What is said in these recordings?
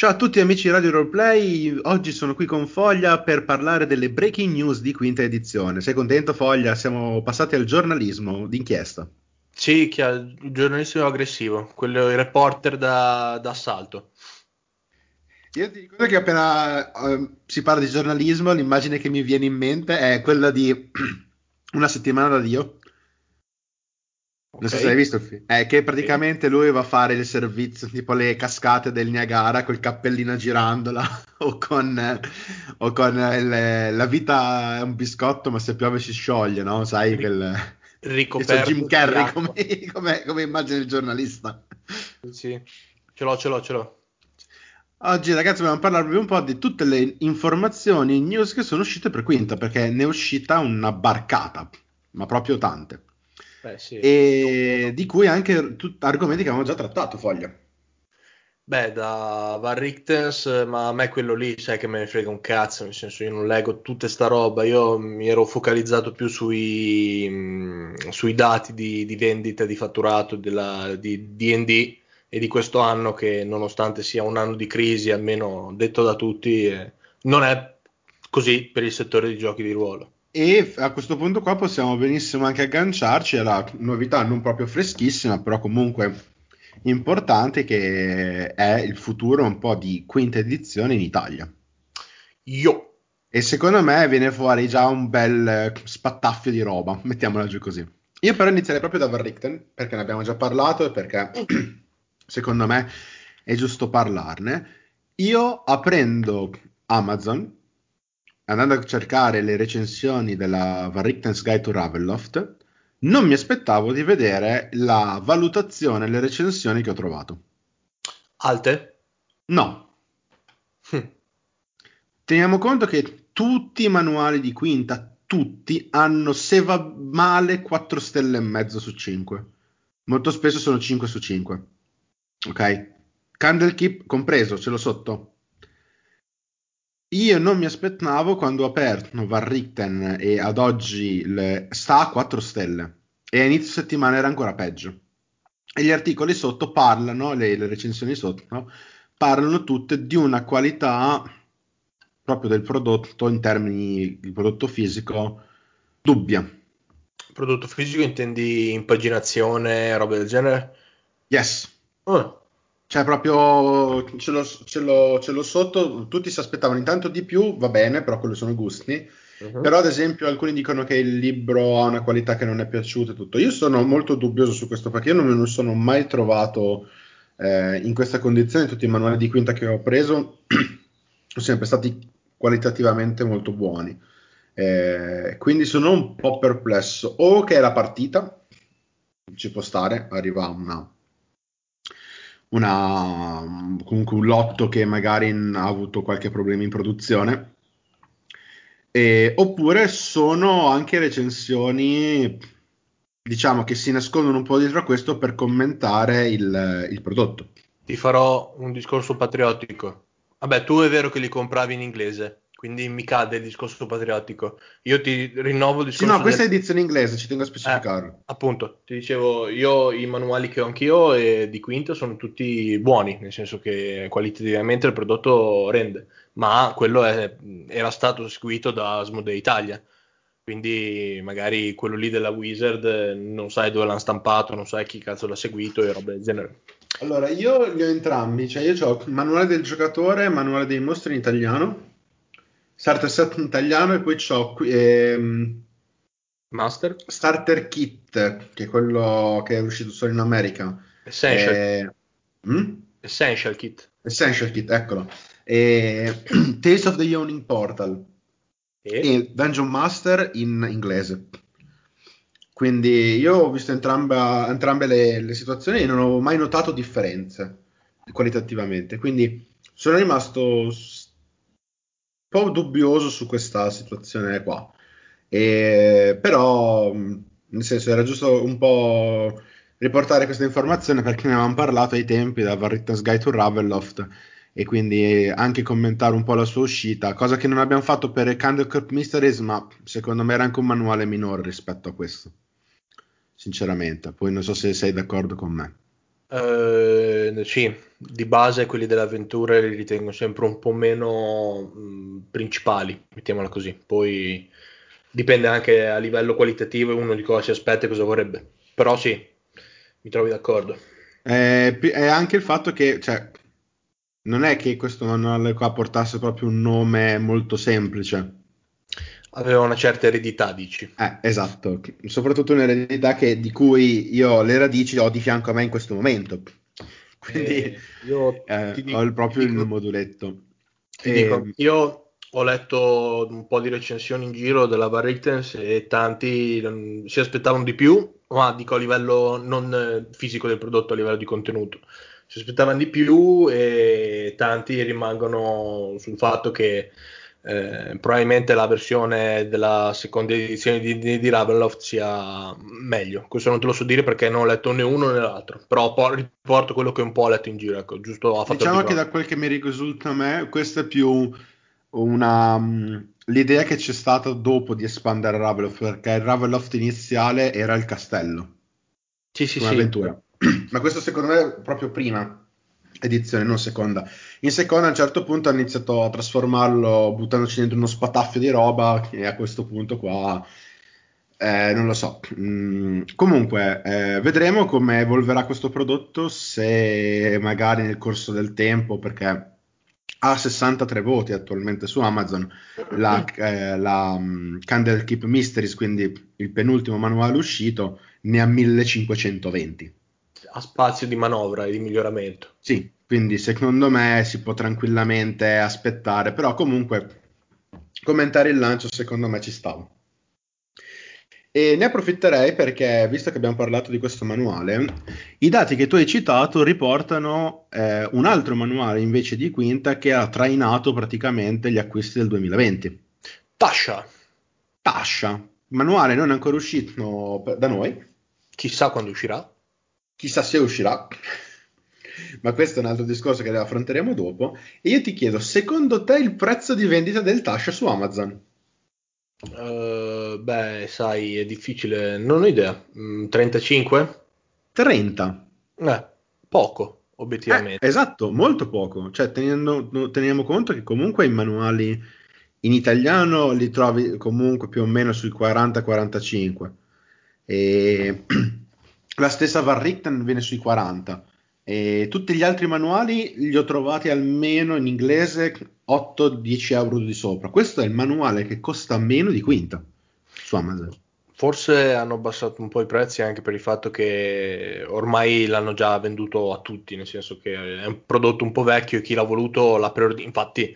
Ciao a tutti amici Radio Roleplay, oggi sono qui con Foglia per parlare delle breaking news di quinta edizione. Sei contento Foglia? Siamo passati al giornalismo d'inchiesta. Sì, il giornalismo aggressivo, quello, il reporter d'assalto. Io ti ricordo che appena si parla di giornalismo l'immagine che mi viene in mente è quella di Una settimana da Dio. Okay. Non so se l'hai visto il film. Che praticamente lui va a fare il servizio, tipo le cascate del Niagara col cappellino a girandola o con la vita è un biscotto ma se piove si scioglie, no? Sai quel Jim Carrey come immagine il giornalista. Sì, ce l'ho. Oggi ragazzi dobbiamo parlarvi un po' di tutte le informazioni e news che sono uscite per quinta, perché ne è uscita una barcata, ma proprio tante. Beh, sì. E di cui anche argomenti che avevamo già trattato, Foglia. Beh, da Van Richten's, ma a me quello lì sai che me ne frega un cazzo, nel senso io non leggo tutta sta roba, io mi ero focalizzato più sui dati di vendita, di fatturato di D&D e di questo anno, che nonostante sia un anno di crisi, almeno detto da tutti, non è così per il settore dei giochi di ruolo. E a questo punto qua possiamo benissimo anche agganciarci alla novità non proprio freschissima, però comunque importante, che è il futuro un po' di quinta edizione in Italia. Io. E secondo me viene fuori già un bel spattaffio di roba, mettiamola giù così. Io però inizierei proprio da Van Richten, perché ne abbiamo già parlato e perché secondo me è giusto parlarne. Io aprendo Amazon, andando a cercare le recensioni della Van Richten's Guide to Ravenloft, non mi aspettavo di vedere la valutazione, le recensioni che ho trovato. Alte? No. Teniamo conto che tutti i manuali di quinta, tutti, hanno, se va male, 4 stelle e mezzo su 5. Molto spesso sono 5 su 5. Ok? Candlekeep compreso, ce l'ho sotto. Io non mi aspettavo, quando ho aperto Van Richten e ad oggi sta a 4 stelle e a inizio settimana era ancora peggio, e gli articoli sotto parlano, le recensioni sotto, no? Parlano tutte di una qualità proprio del prodotto, in termini di prodotto fisico, dubbia. Prodotto fisico intendi impaginazione, roba del genere? Yes. Oh. Cioè proprio ce l'ho sotto, tutti si aspettavano intanto di più, va bene, però quello sono gusti. Uh-huh. Però ad esempio alcuni dicono che il libro ha una qualità che non è piaciuta e tutto. Io sono molto dubbioso su questo, perché io non mi sono mai trovato in questa condizione. Tutti i manuali di quinta che ho preso sono sempre stati qualitativamente molto buoni, quindi sono un po' perplesso. O che è la partita, ci può stare, arriva comunque un lotto che magari ha avuto qualche problema in produzione, oppure sono anche recensioni, diciamo, che si nascondono un po' dietro a questo per commentare il prodotto. Ti farò un discorso patriottico. Vabbè, tu è vero che li compravi in inglese, quindi mi cade il discorso patriottico. Io ti rinnovo il discorso. Sì, no, questa è edizione inglese, ci tengo a specificarlo. Appunto, ti dicevo, io i manuali che ho anch'io di quinta sono tutti buoni, nel senso che qualitativamente il prodotto rende, ma quello era stato seguito da Asmodee Italia, quindi magari quello lì della Wizard non sai dove l'hanno stampato, non sai chi cazzo l'ha seguito e roba del genere. Allora, io li ho entrambi, cioè io ho il manuale del giocatore, il manuale dei mostri in italiano, Starter Set in italiano, e poi c'ho Master Starter Kit, che è quello che è uscito solo in America. Essential Kit, eccolo. Taste of the Yawning Portal e Dungeon Master in inglese. Quindi io ho visto entrambe le situazioni e non ho mai notato differenze qualitativamente, quindi sono rimasto un po' dubbioso su questa situazione qua, però nel senso era giusto un po' riportare questa informazione, perché ne avevamo parlato ai tempi da Van Richten's Guide to Ravenloft, e quindi anche commentare un po' la sua uscita, cosa che non abbiamo fatto per Candlekeep Mysteries, ma secondo me era anche un manuale minore rispetto a questo, sinceramente. Poi non so se sei d'accordo con me. Sì, di base quelli delle avventure li ritengo sempre un po' meno principali, mettiamola così. Poi dipende anche a livello qualitativo uno di cosa si aspetta e cosa vorrebbe, però sì, mi trovi d'accordo. È anche il fatto che, cioè, non è che questo manuale qua portasse proprio un nome molto semplice, aveva una certa eredità, dici? Esatto, soprattutto un'eredità di cui io le radici ho di fianco a me in questo momento, quindi io ho proprio il moduletto. Dico, io ho letto un po' di recensioni in giro della Van Richten's e tanti si aspettavano di più, ma dico a livello non fisico del prodotto, a livello di contenuto si aspettavano di più, e tanti rimangono sul fatto che probabilmente la versione della seconda edizione di Ravenloft sia meglio. Questo non te lo so dire perché non ho letto né uno né l'altro, però riporto quello che un po' ho letto in giro, ecco, giusto a fatto. Diciamo che da quel che mi risulta a me, questa è più l'idea che c'è stata dopo di espandere Ravenloft, perché il Ravenloft iniziale era il castello, sì, un'avventura. Ma questo secondo me è proprio prima edizione, non seconda. In seconda a un certo punto hanno iniziato a trasformarlo buttandoci dentro uno spataffio di roba, e a questo punto qua non lo so. Comunque vedremo come evolverà questo prodotto, se magari nel corso del tempo, perché ha 63 voti attualmente su Amazon la Candlekeep Mysteries, quindi il penultimo manuale uscito, ne ha 1520. Ha spazio di manovra e di miglioramento. Sì, quindi secondo me si può tranquillamente aspettare, però comunque commentare il lancio secondo me ci stava. E ne approfitterei perché, visto che abbiamo parlato di questo manuale, i dati che tu hai citato riportano un altro manuale invece di Quinta che ha trainato praticamente gli acquisti del 2020. Tasha, manuale non ancora uscito da noi. Chissà quando uscirà. Chissà se uscirà, ma questo è un altro discorso che affronteremo dopo. E io ti chiedo, secondo te il prezzo di vendita del Tasha su Amazon? Sai, è difficile, non ho idea. 35? 30. Poco, obiettivamente. Esatto, molto poco. Cioè, teniamo conto che comunque i manuali in italiano li trovi comunque più o meno sui 40-45. E la stessa Van Richten viene sui 40, e tutti gli altri manuali li ho trovati almeno in inglese 8-10 euro di sopra. Questo è il manuale che costa meno di Quinta su Amazon. Forse hanno abbassato un po' i prezzi anche per il fatto che ormai l'hanno già venduto a tutti, nel senso che è un prodotto un po' vecchio e chi l'ha voluto l'ha preordinato. Infatti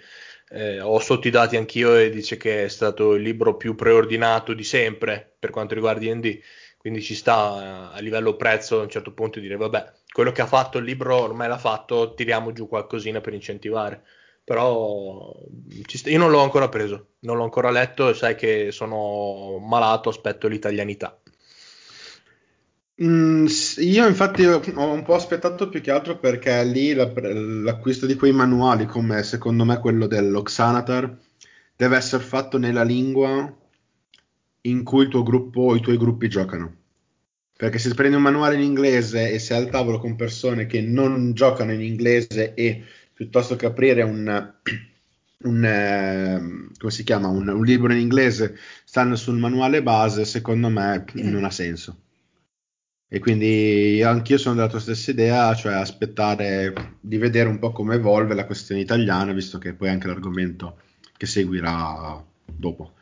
ho sotto i dati anch'io e dice che è stato il libro più preordinato di sempre per quanto riguarda D&D. Quindi ci sta a livello prezzo a un certo punto dire vabbè, quello che ha fatto il libro ormai l'ha fatto, tiriamo giù qualcosina per incentivare. Però io non l'ho ancora preso, non l'ho ancora letto, e sai che sono malato, aspetto l'italianità. Io infatti ho un po' aspettato, più che altro perché lì l'acquisto di quei manuali, come secondo me quello dell'Oxanatar, deve essere fatto nella lingua in cui il tuo gruppo o i tuoi gruppi giocano, perché se prendi un manuale in inglese e sei al tavolo con persone che non giocano in inglese, e piuttosto che aprire un libro in inglese stanno sul manuale base, secondo me non ha senso. E quindi anch'io sono della tua stessa idea, cioè aspettare di vedere un po' come evolve la questione italiana, visto che poi è anche l'argomento che seguirà dopo.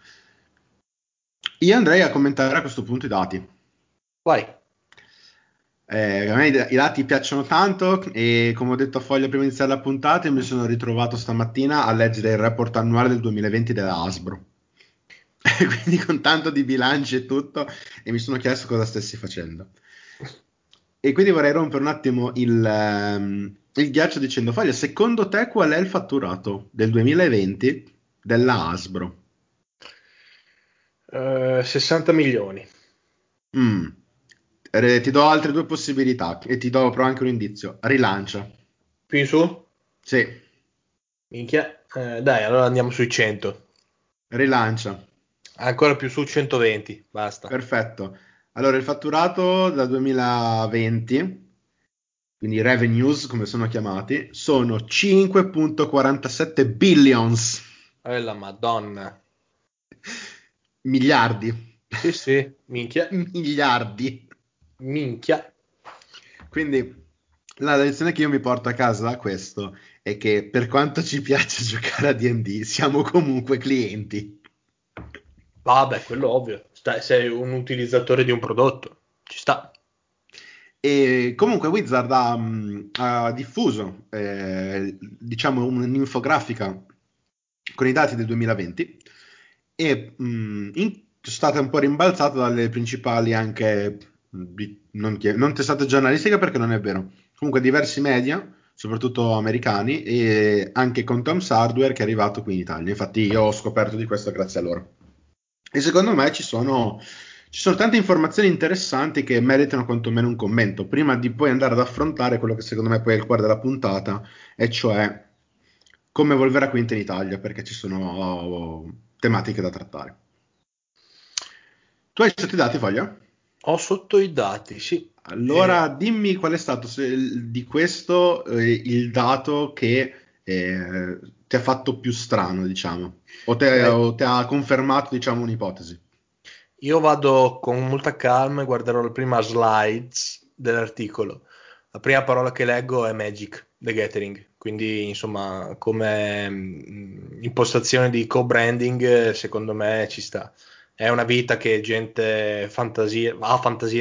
Io andrei a commentare a questo punto i dati. Vai. A me i dati piacciono tanto, e come ho detto a Foglia prima di iniziare la puntata, mi sono ritrovato stamattina a leggere il report annuale del 2020 della Hasbro. Quindi con tanto di bilanci e tutto, e mi sono chiesto cosa stessi facendo. E quindi vorrei rompere un attimo il ghiaccio dicendo, Foglia, secondo te qual è il fatturato del 2020 della Hasbro? 60 milioni. Ti do altre due possibilità e ti do però anche un indizio. Rilancia. Più in su? Sì. Minchia. Dai, allora andiamo sui 100. Rilancia. Ancora più su, 120. Basta. Perfetto. Allora, il fatturato da 2020 quindi i revenues, come sono chiamati, sono 5.47 billions. La Madonna. Miliardi. Sì, sì, minchia. Miliardi. Minchia. Quindi la lezione che io mi porto a casa da questo è che, per quanto ci piace giocare a D&D, siamo comunque clienti. Vabbè, quello ovvio. Sei un utilizzatore di un prodotto. Ci sta. E comunque Wizard ha diffuso, diciamo, un'infografica con i dati del 2020 e sono stata un po' rimbalzata dalle principali anche non testate giornalistiche, perché non è vero, comunque diversi media, soprattutto americani, e anche con Tom's Hardware, che è arrivato qui in Italia. Infatti io ho scoperto di questo grazie a loro, e secondo me ci sono tante informazioni interessanti che meritano quantomeno un commento, prima di poi andare ad affrontare quello che secondo me poi è il cuore della puntata, e cioè come evolverà Quinta in Italia, perché ci sono tematiche da trattare. Tu hai sotto i dati, Foglia? Ho sotto i dati, sì. Allora dimmi qual è stato di questo il dato che ti ha fatto più strano, diciamo, o ti ha confermato, diciamo, un'ipotesi. Io vado con molta calma e guarderò la prima slides dell'articolo. La prima parola che leggo è Magic: The Gathering. Quindi, insomma, come impostazione di co-branding, secondo me ci sta. È una vita che gente ha fantasie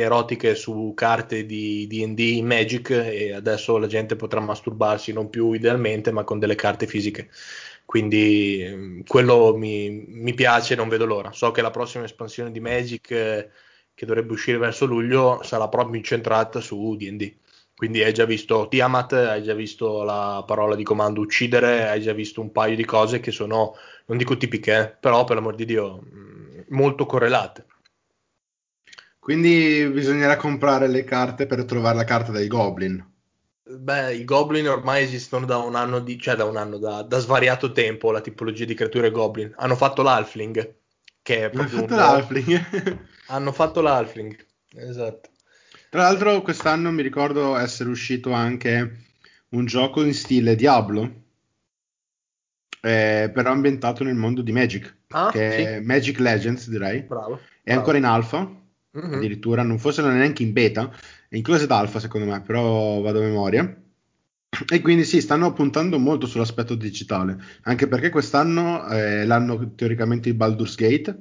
erotiche su carte di D&D Magic, e adesso la gente potrà masturbarsi non più idealmente, ma con delle carte fisiche. Quindi quello mi piace, non vedo l'ora. So che la prossima espansione di Magic, che dovrebbe uscire verso luglio, sarà proprio incentrata su D&D. Quindi hai già visto Tiamat, hai già visto la parola di comando uccidere, hai già visto un paio di cose che sono, non dico tipiche, però per l'amor di Dio, molto correlate. Quindi bisognerà comprare le carte per trovare la carta dei Goblin. Beh, i Goblin ormai esistono da svariato tempo, la tipologia di creature Goblin. Hanno fatto l'Halfling, che è proprio hanno fatto l'Halfling, esatto. Tra l'altro quest'anno mi ricordo essere uscito anche un gioco in stile Diablo, però ambientato nel mondo di Magic, che sì. È Magic Legends, direi. Bravo. È ancora in alfa, addirittura, non fosse neanche in beta, è incluso ad alfa secondo me, però vado a memoria. E quindi sì, stanno puntando molto sull'aspetto digitale, anche perché quest'anno è l'anno teoricamente di Baldur's Gate.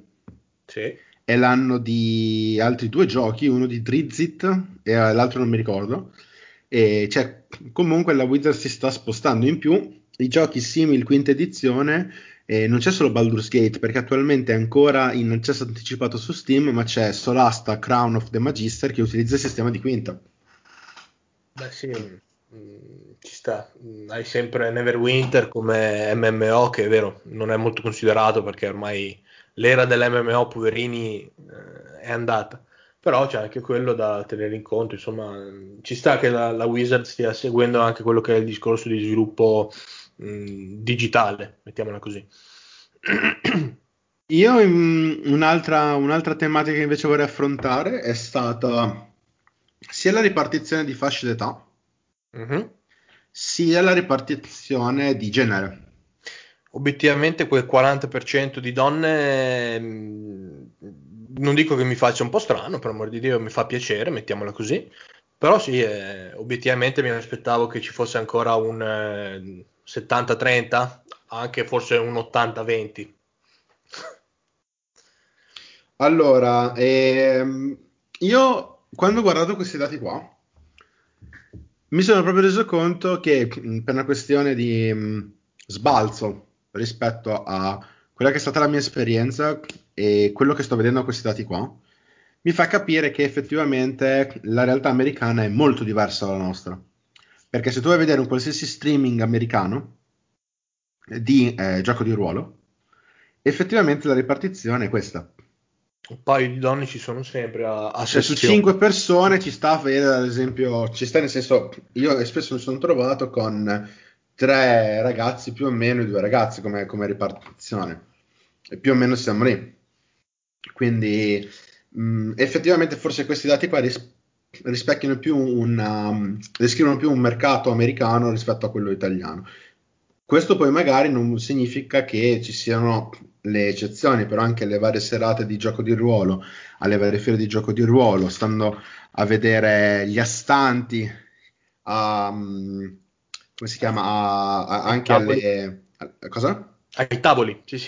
Sì. È l'anno di altri due giochi, uno di Drizzt e l'altro non mi ricordo. E cioè, comunque la Wizard si sta spostando. In più, i giochi simili quinta edizione, non c'è solo Baldur's Gate, perché attualmente è ancora in accesso anticipato su Steam, ma c'è Solasta: Crown of the Magister, che utilizza il sistema di quinta. Beh sì, ci sta. Hai sempre Neverwinter come MMO, che è vero, non è molto considerato, perché ormai l'era dell'MMO, poverini, è andata, però c'è anche quello da tenere in conto. Insomma, ci sta che la Wizard stia seguendo anche quello che è il discorso di sviluppo digitale, mettiamola così. Io un'altra tematica che invece vorrei affrontare è stata sia la ripartizione di fasce d'età, sia la ripartizione di genere. Obiettivamente quel 40% di donne, non dico che mi faccia un po' strano, per amor di Dio, mi fa piacere, mettiamola così, però sì, obiettivamente mi aspettavo che ci fosse ancora un 70-30, anche forse un 80-20. Allora, io quando ho guardato questi dati qua mi sono proprio reso conto che, per una questione di sbalzo rispetto a quella che è stata la mia esperienza e quello che sto vedendo a questi dati qua, mi fa capire che effettivamente la realtà americana è molto diversa dalla nostra, perché se tu vai a vedere un qualsiasi streaming americano di gioco di ruolo, effettivamente la ripartizione è questa. Un paio di donne ci sono sempre a cioè, su 5 persone ci sta a vedere, ad esempio, ci sta, nel senso, io spesso mi sono trovato con 3 ragazzi più o meno e 2 ragazze come ripartizione, e più o meno siamo lì. Quindi effettivamente forse questi dati qua rispecchiano più descrivono più un mercato americano rispetto a quello italiano. Questo poi magari non significa che ci siano le eccezioni, però anche alle varie serate di gioco di ruolo, alle varie fiere di gioco di ruolo, stando a vedere gli astanti, anche alle... Cosa? Ai tavoli, sì,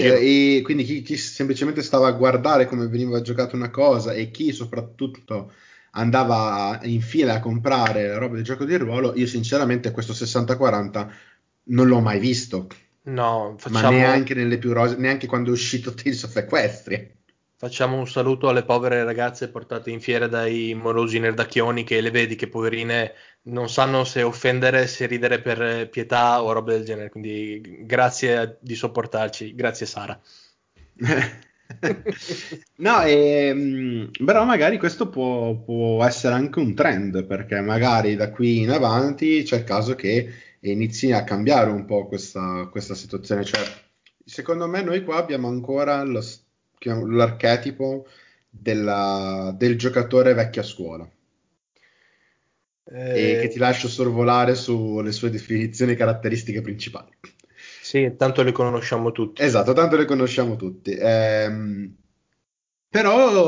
e quindi chi semplicemente stava a guardare come veniva giocata una cosa e chi soprattutto andava in fila a comprare la roba del gioco di ruolo, io sinceramente questo 60-40 non l'ho mai visto. No, ma neanche nelle più rose, neanche quando è uscito Tales of Equestria. Facciamo un saluto alle povere ragazze portate in fiera dai morosi nerdacchioni, che le vedi che poverine non sanno se offendere, se ridere per pietà o roba del genere. Quindi grazie di sopportarci, grazie Sara. No, però magari questo può essere anche un trend, perché magari da qui in avanti c'è il caso che inizi a cambiare un po' questa situazione. Cioè, secondo me noi qua abbiamo ancora l'archetipo del giocatore vecchia scuola, e che ti lascio sorvolare sulle sue definizioni e caratteristiche principali. Sì, tanto le conosciamo tutti. Esatto, tanto le conosciamo tutti. Però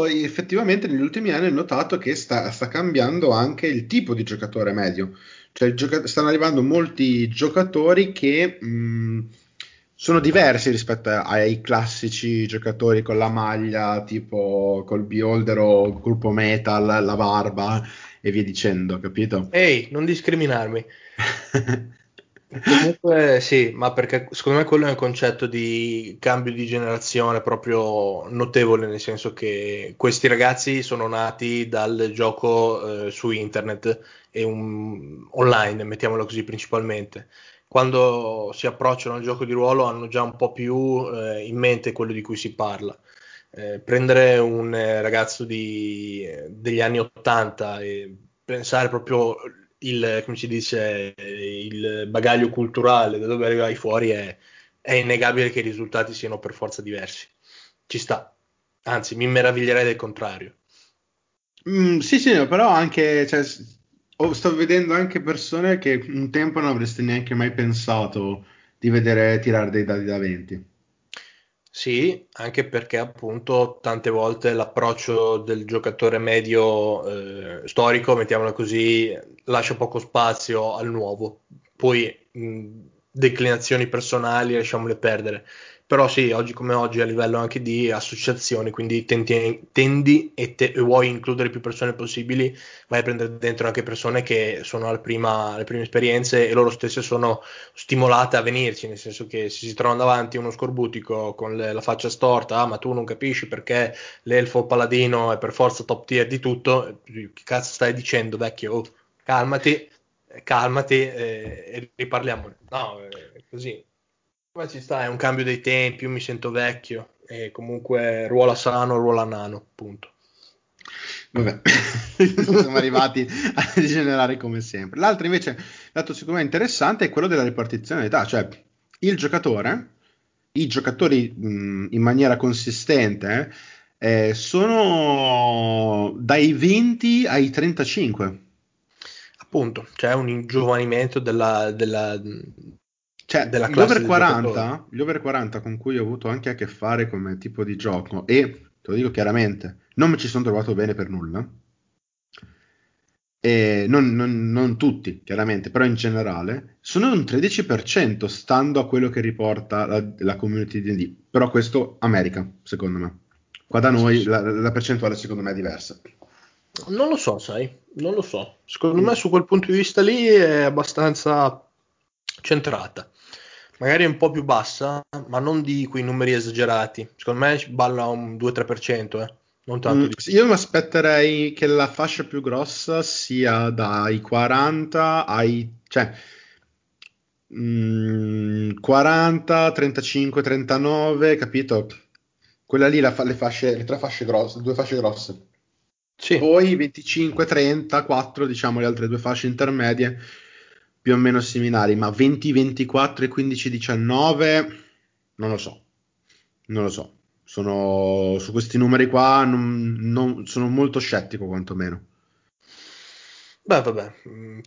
effettivamente negli ultimi anni ho notato che sta cambiando anche il tipo di giocatore medio. Cioè stanno arrivando molti giocatori che sono diversi rispetto ai classici giocatori con la maglia, tipo col Beholder o gruppo metal, la barba e via dicendo, capito? Ehi, non discriminarmi. Comunque sì, ma perché secondo me quello è un concetto di cambio di generazione proprio notevole, nel senso che questi ragazzi sono nati dal gioco su internet e online, mettiamolo così, principalmente. Quando si approcciano al gioco di ruolo hanno già un po' più in mente quello di cui si parla. Prendere un ragazzo degli anni 80 e pensare proprio il bagaglio culturale da dove arrivai fuori, è innegabile che i risultati siano per forza diversi. Ci sta. Anzi, mi meraviglierei del contrario. Sì, però anche... Cioè, sto vedendo anche persone che un tempo non avreste neanche mai pensato di vedere tirare dei dadi da 20. Sì, anche perché appunto tante volte l'approccio del giocatore medio storico, mettiamolo così, lascia poco spazio al nuovo. Poi declinazioni personali lasciamole perdere. Però sì, oggi come oggi a livello anche di associazioni, quindi tendi e vuoi includere più persone possibili, vai a prendere dentro anche persone che sono alle prime esperienze e loro stesse sono stimolate a venirci, nel senso che se si trovano davanti uno scorbutico con la faccia storta, ma tu non capisci perché l'elfo paladino è per forza top tier di tutto, che cazzo stai dicendo vecchio? Oh, calmati e riparliamone. No, è così. Ma ci sta, è un cambio dei tempi, io mi sento vecchio, e comunque ruola sano, ruola nano, punto. Vabbè, siamo arrivati a degenerare come sempre. L'altro invece, dato secondo me interessante, è quello della ripartizione d'età, cioè i giocatori in maniera consistente sono dai 20 ai 35. Appunto, c'è un ingiovanimento Cioè, gli over 40 con cui ho avuto anche a che fare come tipo di gioco, e te lo dico chiaramente, non mi ci sono trovato bene per nulla, e non tutti chiaramente, però in generale sono un 13% stando a quello che riporta la community D&D, però questo America, secondo me qua da noi la percentuale secondo me è diversa. Non lo so, secondo me su quel punto di vista lì è abbastanza centrata, magari un po' più bassa, ma non di quei numeri esagerati. Secondo me balla un 2-3%, non tanto. Io mi aspetterei che la fascia più grossa sia dai 40 ai 40, 35, 39, capito? Quella lì le tre fasce grosse, due fasce grosse. Sì. Poi 25, 30, 4, diciamo le altre due fasce intermedie più o meno similari, ma 20, 24 e 15, 19 non lo so, sono su questi numeri qua sono molto scettico quantomeno. Beh, vabbè,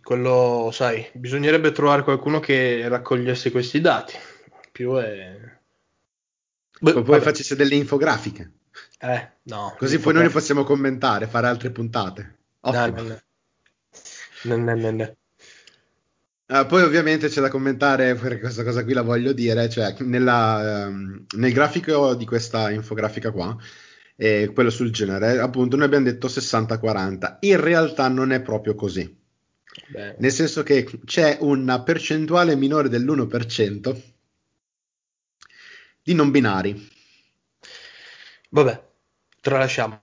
quello sai, bisognerebbe trovare qualcuno che raccogliesse questi dati. Più è... Beh, poi facesse delle infografiche. No. Così poi noi le possiamo commentare, fare altre puntate. Ottimo. No. Poi ovviamente c'è da commentare, perché questa cosa qui la voglio dire, cioè nel grafico di questa infografica qua, quello sul genere, appunto noi abbiamo detto 60-40, in realtà non è proprio così. Beh. Nel senso che c'è una percentuale minore dell'1% di non binari. Vabbè, tralasciamo.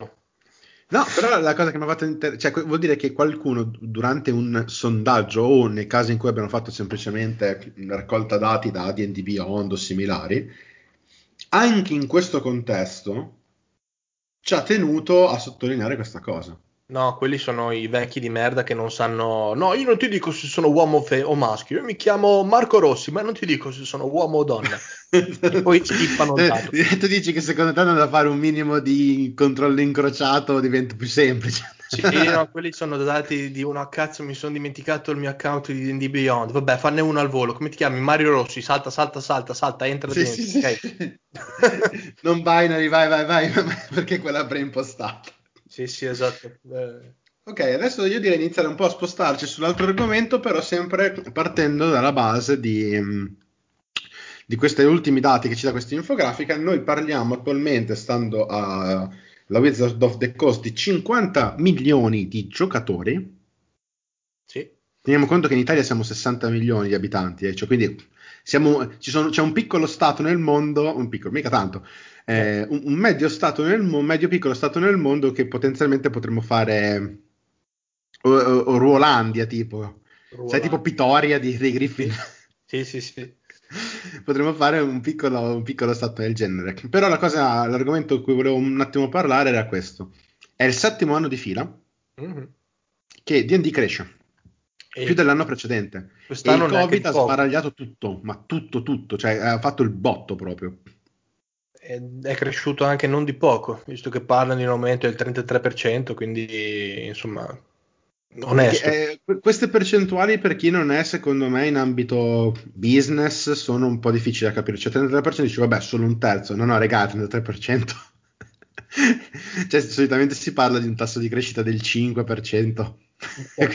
No, però la cosa che mi ha fatto cioè vuol dire che qualcuno durante un sondaggio o nel caso in cui abbiano fatto semplicemente una raccolta dati da D&D Beyond o similari, anche in questo contesto ci ha tenuto a sottolineare questa cosa. No, quelli sono i vecchi di merda che non sanno... No, io non ti dico se sono uomo o maschio, io mi chiamo Marco Rossi, ma non ti dico se sono uomo o donna. E poi ci tippano tanto. Tu dici che secondo te non da fare un minimo di controllo incrociato diventa più semplice. Sì, no, quelli sono dati di uno a cazzo, mi sono dimenticato il mio account di D&D Beyond. Vabbè, fanne uno al volo, come ti chiami? Mario Rossi, salta, entra dentro. Sì, okay. Sì. Non binary, vai, perché quella preimpostata. Sì, esatto. Ok, adesso io direi iniziare un po' a spostarci sull'altro argomento, però sempre partendo dalla base di questi ultimi dati che ci dà questa infografica. Noi parliamo attualmente, stando alla Wizards of the Coast, di 50 milioni di giocatori. Sì. Teniamo conto che in Italia siamo 60 milioni di abitanti, cioè, quindi c'è un piccolo stato nel mondo, un piccolo, mica tanto, un medio stato medio piccolo stato nel mondo che potenzialmente potremmo fare o Ruolandia, tipo Ruolandia. Sai, tipo Pitoria dei Griffin. Sì. Potremmo fare un piccolo stato del genere. Però l'argomento a cui volevo un attimo parlare era questo. È il 7° anno di fila che D&D cresce più dell'anno precedente. Quest'anno il Covid ha sbaragliato tutto, ma tutto, cioè ha fatto il botto proprio. È cresciuto anche non di poco, visto che parlano di un aumento del 33%, quindi insomma onesto. Queste percentuali, per chi non è, secondo me in ambito business sono un po' difficili da capire, cioè 33% dici vabbè solo un terzo, no regà 33%. Cioè solitamente si parla di un tasso di crescita del 5%.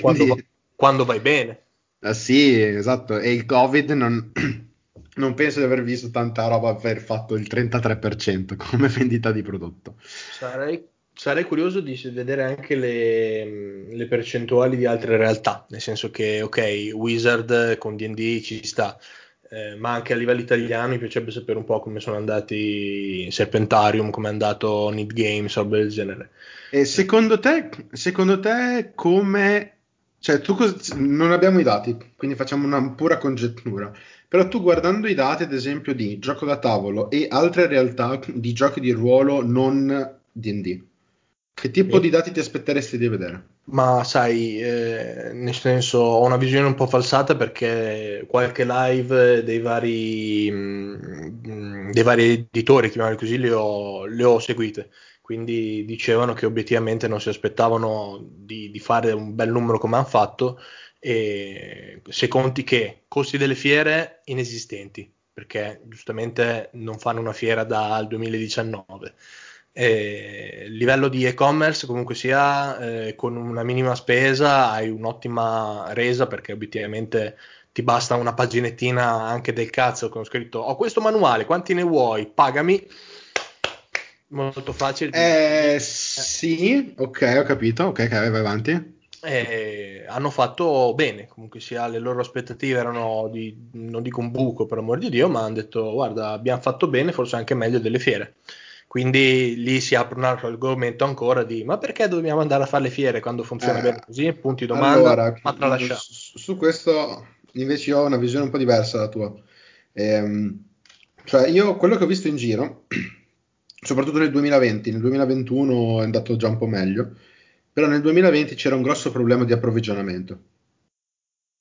Quindi... quando vai bene. Ah, sì, esatto, e il Covid non penso di aver visto tanta roba, aver fatto il 33% come vendita di prodotto. Sarei curioso di vedere anche le percentuali di altre realtà, nel senso che ok, Wizard con D&D ci sta, ma anche a livello italiano mi piacerebbe sapere un po' come sono andati Serpentarium, come è andato Need Games, roba del genere. E secondo te come... Cioè, non abbiamo i dati, quindi facciamo una pura congettura. Però tu, guardando i dati, ad esempio, di gioco da tavolo e altre realtà di giochi di ruolo non D&D, che tipo di dati ti aspetteresti di vedere? Ma sai, nel senso, ho una visione un po' falsata perché qualche live dei vari editori, chiamiamoli così, le ho seguite. Quindi dicevano che obiettivamente non si aspettavano di fare un bel numero come hanno fatto, e se conti che costi delle fiere inesistenti, perché giustamente non fanno una fiera dal 2019, livello di e-commerce comunque sia, con una minima spesa hai un'ottima resa, perché obiettivamente ti basta una paginettina anche del cazzo con scritto ho questo manuale, quanti ne vuoi, pagami. Molto facile. Sì, ok, ho capito. Ok, vai avanti. Hanno fatto bene, comunque sia, le loro aspettative erano non dico un buco, per amor di Dio, ma hanno detto guarda, abbiamo fatto bene, forse anche meglio delle fiere. Quindi lì si apre un altro argomento ancora di ma perché dobbiamo andare a fare le fiere quando funziona bene così? Punti domanda. Allora, ma tralasciamo. Su questo invece io ho una visione un po' diversa dalla tua. Cioè io quello che ho visto in giro soprattutto nel 2020, nel 2021 è andato già un po' meglio, però nel 2020 c'era un grosso problema di approvvigionamento.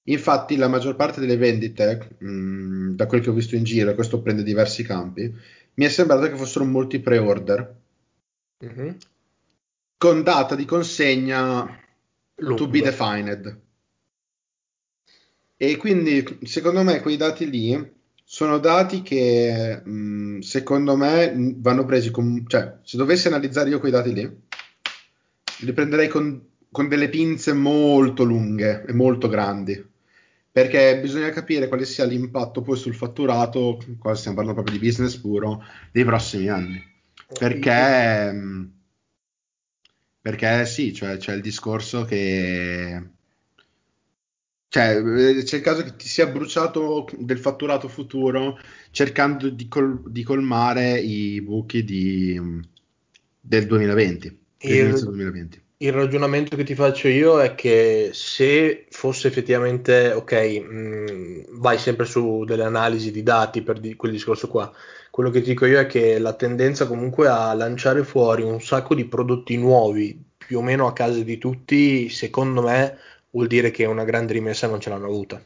Infatti la maggior parte delle vendite, da quel che ho visto in giro, e questo prende diversi campi, mi è sembrato che fossero molti pre-order con data di consegna To be defined. E quindi secondo me quei dati lì sono dati che secondo me vanno presi con, cioè se dovessi analizzare io quei dati lì li prenderei con delle pinze molto lunghe e molto grandi, perché bisogna capire quale sia l'impatto poi sul fatturato, qua stiamo parlando proprio di business puro, dei prossimi anni, perché sì, cioè c'è il discorso che c'è il caso che ti sia bruciato del fatturato futuro cercando di colmare i buchi del 2020, dell'inizio 2020. Il ragionamento che ti faccio io è che se fosse effettivamente, vai sempre su delle analisi di dati per quel discorso qua, quello che ti dico io è che la tendenza comunque a lanciare fuori un sacco di prodotti nuovi, più o meno a casa di tutti, secondo me vuol dire che una grande rimessa non ce l'hanno avuta.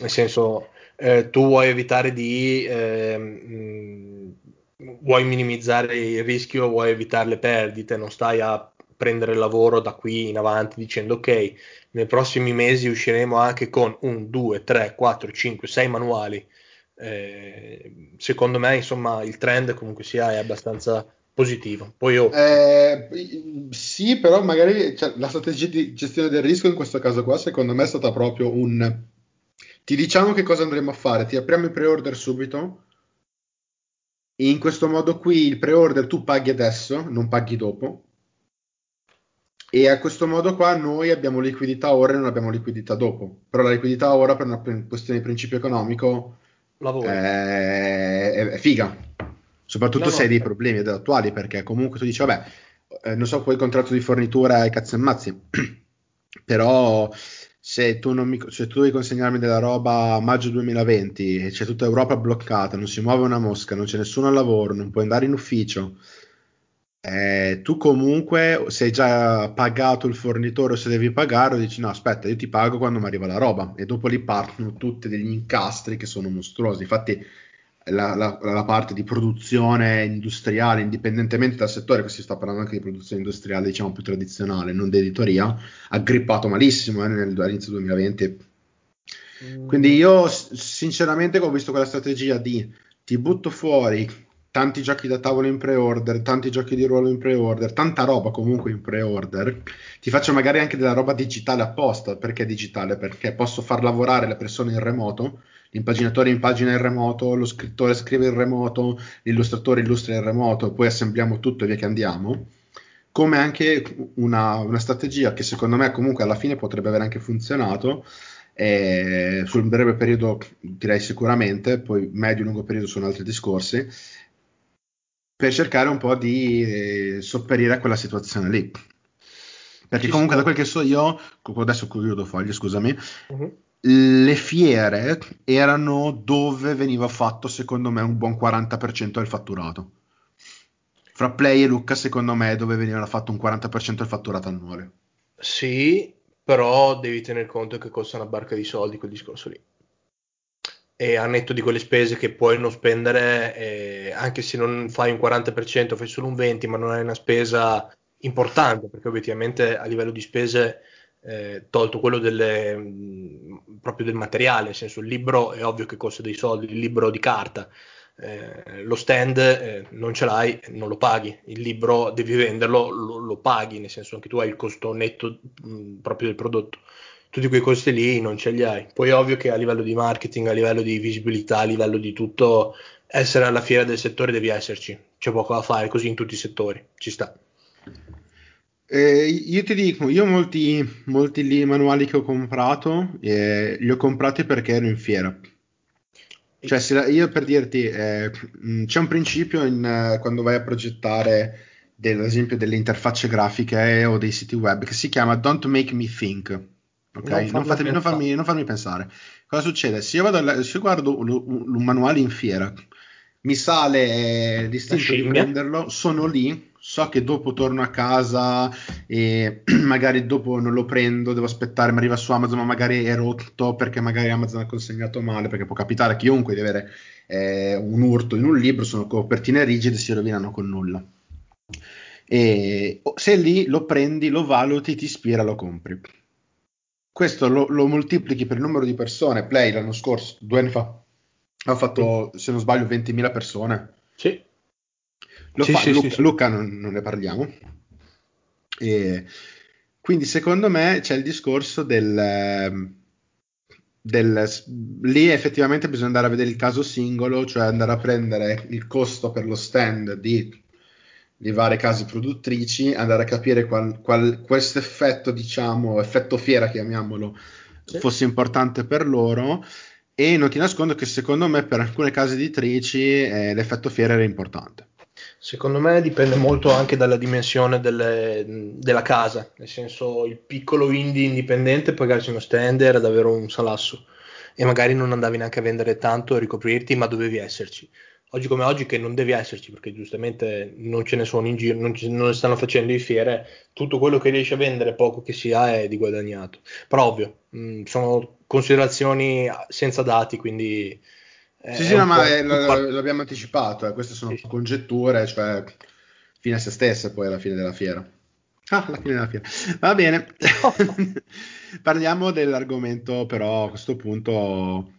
Nel senso, tu vuoi evitare di... vuoi minimizzare il rischio, vuoi evitare le perdite, non stai a prendere lavoro da qui in avanti dicendo ok, nei prossimi mesi usciremo anche con 1, 2, 3, 4, 5, 6 manuali. Secondo me, insomma, il trend comunque sia è abbastanza positivo. Poi sì, però magari la strategia di gestione del rischio in questo caso qua secondo me è stata proprio un ti diciamo che cosa andremo a fare, ti apriamo il pre-order subito, in questo modo qui il pre-order tu paghi adesso, non paghi dopo, e a questo modo qua noi abbiamo liquidità ora e non abbiamo liquidità dopo, però la liquidità ora per una questione di principio economico è figa, soprattutto se hai dei problemi attuali, perché comunque tu dici vabbè, non so poi il contratto di fornitura e cazzo e mazzi però se tu devi consegnarmi della roba a maggio 2020 e c'è tutta Europa bloccata, non si muove una mosca, non c'è nessuno al lavoro, non puoi andare in ufficio, tu comunque sei già pagato il fornitore, se devi pagare dici no aspetta io ti pago quando mi arriva la roba, e dopo lì partono tutti degli incastri che sono mostruosi. Infatti la parte di produzione industriale, indipendentemente dal settore, che si sta parlando anche di produzione industriale diciamo più tradizionale, non di editoria, ha grippato malissimo all'inizio 2020. Quindi io sinceramente ho visto quella strategia di ti butto fuori tanti giochi da tavolo in pre-order, tanti giochi di ruolo in pre-order, tanta roba comunque in pre-order, ti faccio magari anche della roba digitale apposta, perché digitale? Perché posso far lavorare le persone in remoto, l'impaginatore impagina in remoto, lo scrittore scrive in remoto, l'illustratore illustra in remoto, poi assembliamo tutto e via che andiamo, come anche una strategia che secondo me comunque alla fine potrebbe aver anche funzionato, sul breve periodo direi sicuramente, poi medio e lungo periodo sono altri discorsi, per cercare un po' di sopperire a quella situazione lì. Perché comunque da quel che so io, adesso chiudo fogli, scusami, le fiere erano dove veniva fatto secondo me un buon 40% del fatturato. Fra Play e Lucca secondo me è dove veniva fatto un 40% del fatturato annuale. Sì, però devi tener conto che costa una barca di soldi quel discorso lì. E a netto di quelle spese che puoi non spendere, anche se non fai un 40%, fai solo un 20%, ma non è una spesa importante, perché obiettivamente a livello di spese, tolto quello proprio del materiale, nel senso il libro è ovvio che costa dei soldi, il libro di carta, lo stand non ce l'hai, non lo paghi, il libro devi venderlo, lo paghi, nel senso anche tu hai il costo netto proprio del prodotto. Tutti quei costi lì non ce li hai. Poi è ovvio che a livello di marketing, a livello di visibilità, a livello di tutto, essere alla fiera del settore devi esserci, c'è poco da fare, così in tutti i settori, ci sta. Io ti dico, io molti lì manuali che ho comprato, li ho comprati perché ero in fiera. Cioè io per dirti, c'è un principio quando vai a progettare, ad esempio, delle interfacce grafiche o dei siti web, che si chiama Don't Make Me Think. Okay? Non farmi pensare. Cosa succede? Se io guardo un manuale in fiera, mi sale l'istinto di prenderlo, sono lì, so che dopo torno a casa e magari dopo non lo prendo, devo aspettare, mi arriva su Amazon, ma magari è rotto perché magari Amazon ha consegnato male, perché può capitare a chiunque di avere un urto in un libro, sono copertine rigide, si rovinano con nulla. e se lì lo prendi, lo valuti, ti ispira, lo compri. Questo lo moltiplichi per il numero di persone. Play l'anno scorso, 2 anni fa, ha fatto, se non sbaglio, 20.000 persone. Sì. Luca non ne parliamo. E quindi secondo me c'è il discorso lì effettivamente bisogna andare a vedere il caso singolo, cioè andare a prendere il costo per lo stand di varie case produttrici, andare a capire questo effetto, diciamo, effetto fiera, chiamiamolo, sì, fosse importante per loro. E non ti nascondo che secondo me per alcune case editrici l'effetto fiera era importante. Secondo me dipende molto anche dalla dimensione della casa, nel senso, il piccolo indie indipendente pagarsi uno stand era davvero un salasso e magari non andavi neanche a vendere tanto e ricoprirti, ma dovevi esserci. Oggi come oggi che non devi esserci, perché giustamente non ce ne sono in giro, non ne stanno facendo di fiere, tutto quello che riesci a vendere, poco che si ha, è di guadagnato. Però ovvio, sono considerazioni senza dati, quindi... Sì, no, ma l'abbiamo anticipato, queste sono congetture, cioè fine a se stessa poi alla fine della fiera. Ah, alla fine della fiera. Va bene. Parliamo dell'argomento però a questo punto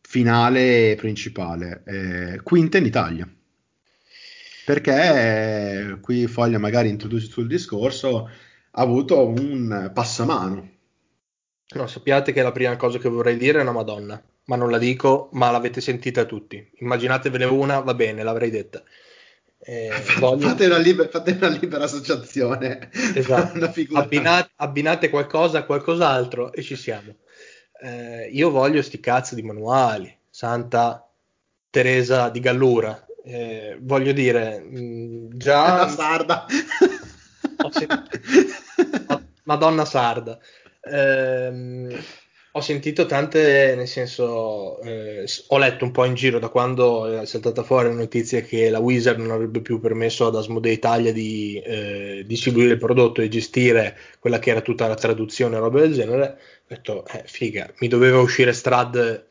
finale e principale. Quinte in Italia. Perché qui Foglia magari introduce sul discorso, ha avuto un passamano. No, sappiate che la prima cosa che vorrei dire è una Madonna. Ma non la dico, ma l'avete sentita tutti. Immaginatevene una, va bene, l'avrei detta. Fate una libera associazione. Esatto. Una figura. Abbinate qualcosa a qualcos'altro e ci siamo. Io voglio sti cazzo di manuali. Santa Teresa di Gallura. Voglio dire, già... Madonna sarda. Madonna sarda. Ho sentito tante, nel senso, ho letto un po' in giro da quando è saltata fuori la notizia che la Wizard non avrebbe più permesso ad Asmodee Italia di distribuire il prodotto e gestire quella che era tutta la traduzione e roba del genere. Ho detto, figa, mi doveva uscire Strad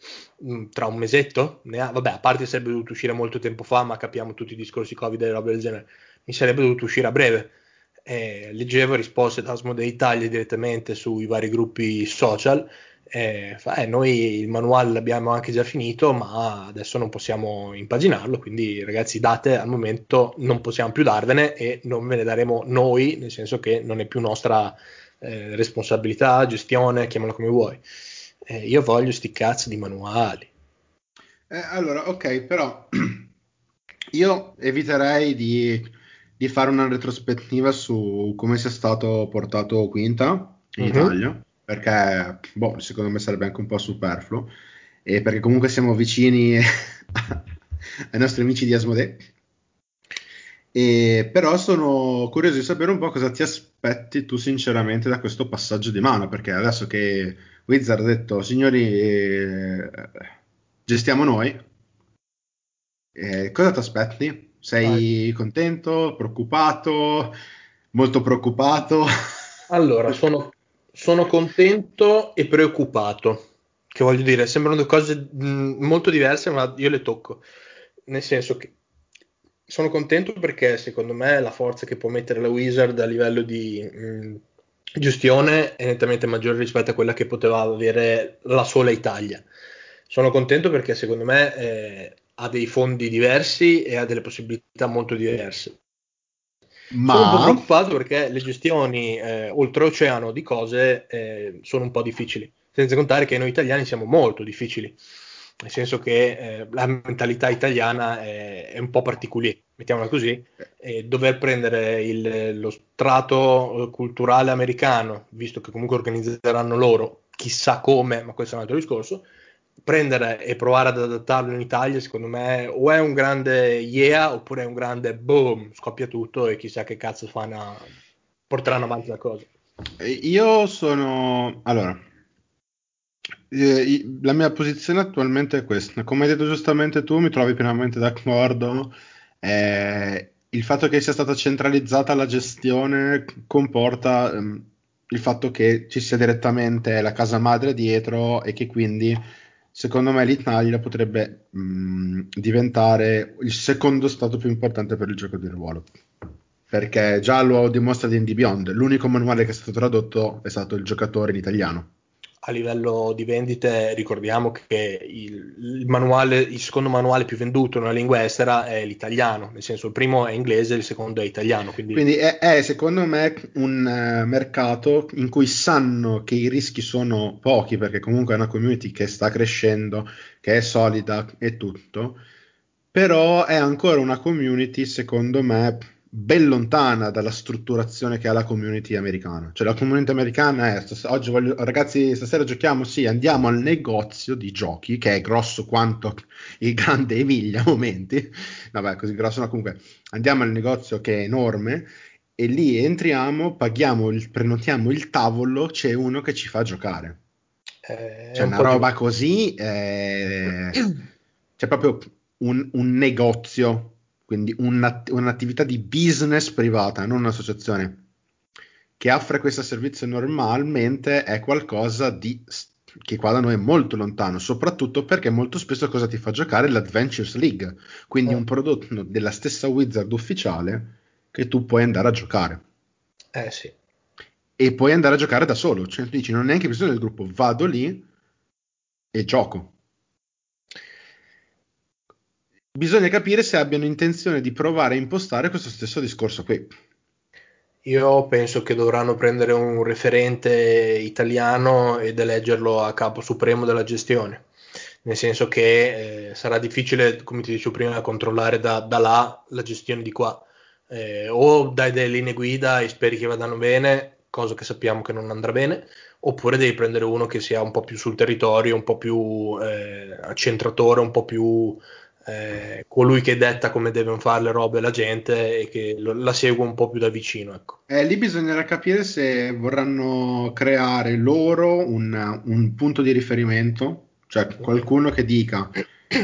tra un mesetto? Vabbè, a parte sarebbe dovuto uscire molto tempo fa, ma capiamo tutti i discorsi Covid e roba del genere. Mi sarebbe dovuto uscire a breve. Leggevo risposte da Asmodee Italia direttamente sui vari gruppi social. Noi il manuale l'abbiamo anche già finito, ma adesso non possiamo impaginarlo, quindi ragazzi, date, al momento non possiamo più darvene e non ve ne daremo noi, nel senso che non è più nostra responsabilità, gestione, chiamala come vuoi. Io voglio sti cazzo di manuali. Allora, ok, però io eviterei di fare una retrospettiva su come sia stato portato Quinta in Italia, perché secondo me sarebbe anche un po' superfluo, e perché comunque siamo vicini ai nostri amici di Asmodee. E però sono curioso di sapere un po' cosa ti aspetti tu sinceramente da questo passaggio di mano, perché adesso che Wizard ha detto signori gestiamo noi, cosa ti aspetti? Sei contento? Preoccupato? Molto preoccupato? Allora, sono contento e preoccupato, che voglio dire, sembrano due cose molto diverse, ma io le tocco, nel senso che sono contento perché secondo me la forza che può mettere la Wizard a livello di gestione è nettamente maggiore rispetto a quella che poteva avere la sola Italia. Sono contento perché secondo me ha dei fondi diversi e ha delle possibilità molto diverse. Sono un po' preoccupato perché le gestioni oltreoceano di cose sono un po' difficili, senza contare che noi italiani siamo molto difficili, nel senso che la mentalità italiana è un po' particolare, mettiamola così, e dover prendere lo strato culturale americano, visto che comunque organizzeranno loro, chissà come, ma questo è un altro discorso, prendere e provare ad adattarlo in Italia, secondo me o è un grande yeah oppure è un grande boom, scoppia tutto e chissà che cazzo porteranno avanti la cosa. La mia posizione attualmente è questa, come hai detto giustamente tu, mi trovi pienamente d'accordo. Il fatto che sia stata centralizzata la gestione comporta il fatto che ci sia direttamente la casa madre dietro e che quindi secondo me l'Italia potrebbe diventare il secondo stato più importante per il gioco di ruolo. perché già lo dimostra D&D Beyond, l'unico manuale che è stato tradotto è stato Il giocatore in italiano. A livello di vendite ricordiamo che il secondo manuale più venduto nella lingua estera è l'italiano, nel senso il primo è inglese, il secondo è italiano. Quindi è secondo me un mercato in cui sanno che i rischi sono pochi, perché comunque è una community che sta crescendo, che è solida e tutto, però è ancora una community secondo me ben lontana dalla strutturazione che ha la community americana. Cioè la community americana è oggi ragazzi stasera giochiamo, sì, andiamo al negozio di giochi che è grosso quanto il grande Emilia a momenti, vabbè così grosso no, comunque andiamo al negozio che è enorme e lì entriamo, paghiamo, prenotiamo il tavolo, c'è uno che ci fa giocare, c'è una roba più... così c'è proprio un negozio. Quindi un'attività di business privata, non un'associazione, che offre questo servizio normalmente è qualcosa di che qua da noi è molto lontano, soprattutto perché molto spesso cosa ti fa giocare? L'Adventures League, quindi un prodotto della stessa Wizard ufficiale che tu puoi andare a giocare. Sì. E puoi andare a giocare da solo, cioè tu dici non ho neanche bisogno del gruppo, vado lì e gioco. Bisogna capire se abbiano intenzione di provare a impostare questo stesso discorso qui. Io penso che dovranno prendere un referente italiano ed eleggerlo a capo supremo della gestione, nel senso che sarà difficile, come ti dicevo prima, controllare da là la gestione di qua. O dai delle linee guida e speri che vadano bene, cosa che sappiamo che non andrà bene, oppure devi prendere uno che sia un po' più sul territorio, un po' più accentratore, un po' più... colui che detta come devono fare le robe la gente e che la segue un po' più da vicino, ecco. Lì bisognerà capire se vorranno creare loro un punto di riferimento, cioè qualcuno che dica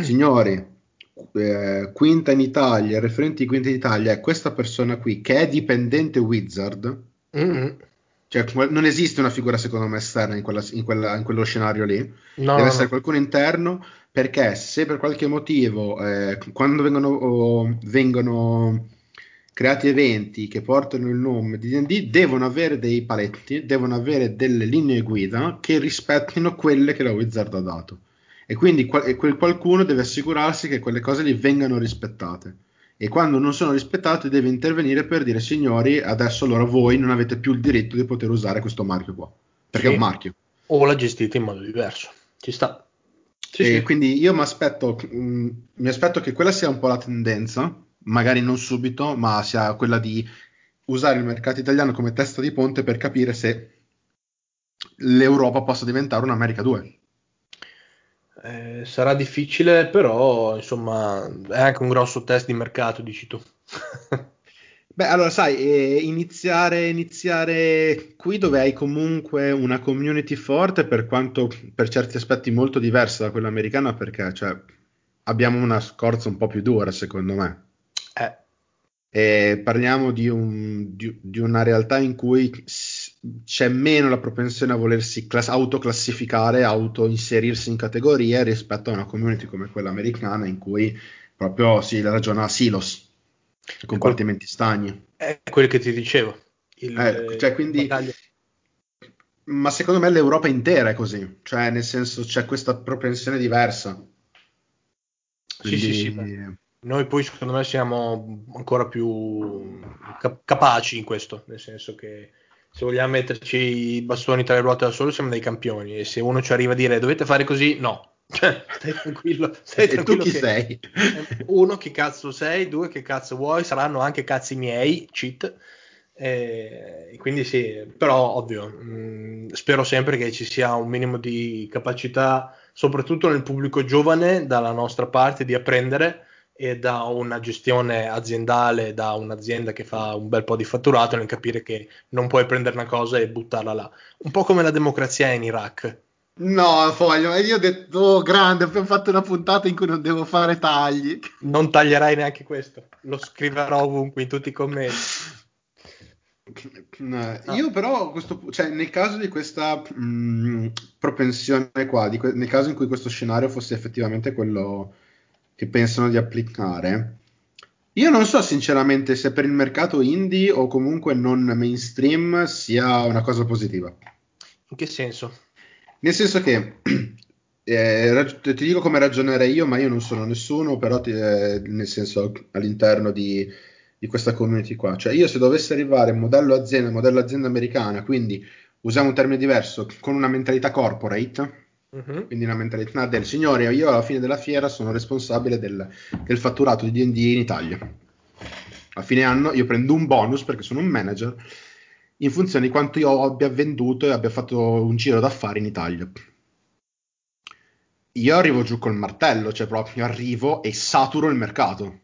signori Quinta in Italia, il referente di Quinta in Italia è questa persona qui che è dipendente Wizard. Cioè, non esiste una figura secondo me esterna in quello scenario lì, no, deve essere qualcuno interno, perché se per qualche motivo quando vengono creati eventi che portano il nome di D&D devono avere dei paletti, devono avere delle linee guida che rispettino quelle che la Wizard ha dato, e quindi quel qualcuno deve assicurarsi che quelle cose lì vengano rispettate. E quando non sono rispettati deve intervenire per dire signori adesso allora voi non avete più il diritto di poter usare questo marchio qua, perché sì, è un marchio. O la gestite in modo diverso, ci sta. Sì, e sì. Quindi io mi aspetto che quella sia un po' la tendenza, magari non subito, ma sia quella di usare il mercato italiano come testa di ponte per capire se l'Europa possa diventare un'America 2. Sarà difficile, però insomma è anche un grosso test di mercato, dici tu. Beh, allora sai, iniziare qui dove hai comunque una community forte, per quanto per certi aspetti molto diversa da quella americana, perché cioè, abbiamo una scorza un po' più dura secondo me. E parliamo di una realtà in cui c'è meno la propensione a volersi autoclassificare, autoinserirsi in categorie rispetto a una community come quella americana in cui proprio si ragiona a silos, compartimenti stagni. È quello che ti dicevo. Cioè, quindi, ma secondo me l'Europa intera è così, cioè nel senso c'è questa propensione diversa. Quindi, sì. Beh. Noi poi secondo me siamo ancora più capaci in questo, nel senso che se vogliamo metterci i bastoni tra le ruote da solo siamo dei campioni, e se uno ci arriva a dire dovete fare così, no, stai tranquillo. E tu chi sei? Uno, che cazzo sei? Due, che cazzo vuoi? Saranno anche cazzi miei, cheat. Quindi sì, però ovvio, spero sempre che ci sia un minimo di capacità, soprattutto nel pubblico giovane, dalla nostra parte, di apprendere, e da una gestione aziendale, da un'azienda che fa un bel po' di fatturato, nel capire che non puoi prendere una cosa e buttarla là, un po' come la democrazia in Iraq. No, Foglio, io ho detto grande, abbiamo fatto una puntata in cui non devo fare tagli. Non taglierai neanche questo, lo scriverò ovunque in tutti i commenti. Io però cioè, nel caso di questa propensione qua, nel caso in cui questo scenario fosse effettivamente quello che pensano di applicare, Io non so sinceramente se per il mercato indie o comunque non mainstream sia una cosa positiva. In che senso? Nel senso che ti dico come ragionerei io, ma io non sono nessuno, però nel senso all'interno di questa community qua, cioè io se dovessi arrivare modello azienda americana, quindi usiamo un termine diverso, con una mentalità corporate, uh-huh. Quindi una mentalità del signore, io alla fine della fiera sono responsabile del fatturato di D&D in Italia, a fine anno io prendo un bonus perché sono un manager in funzione di quanto io abbia venduto e abbia fatto un giro d'affari in Italia. Io arrivo giù col martello, cioè proprio arrivo e saturo il mercato,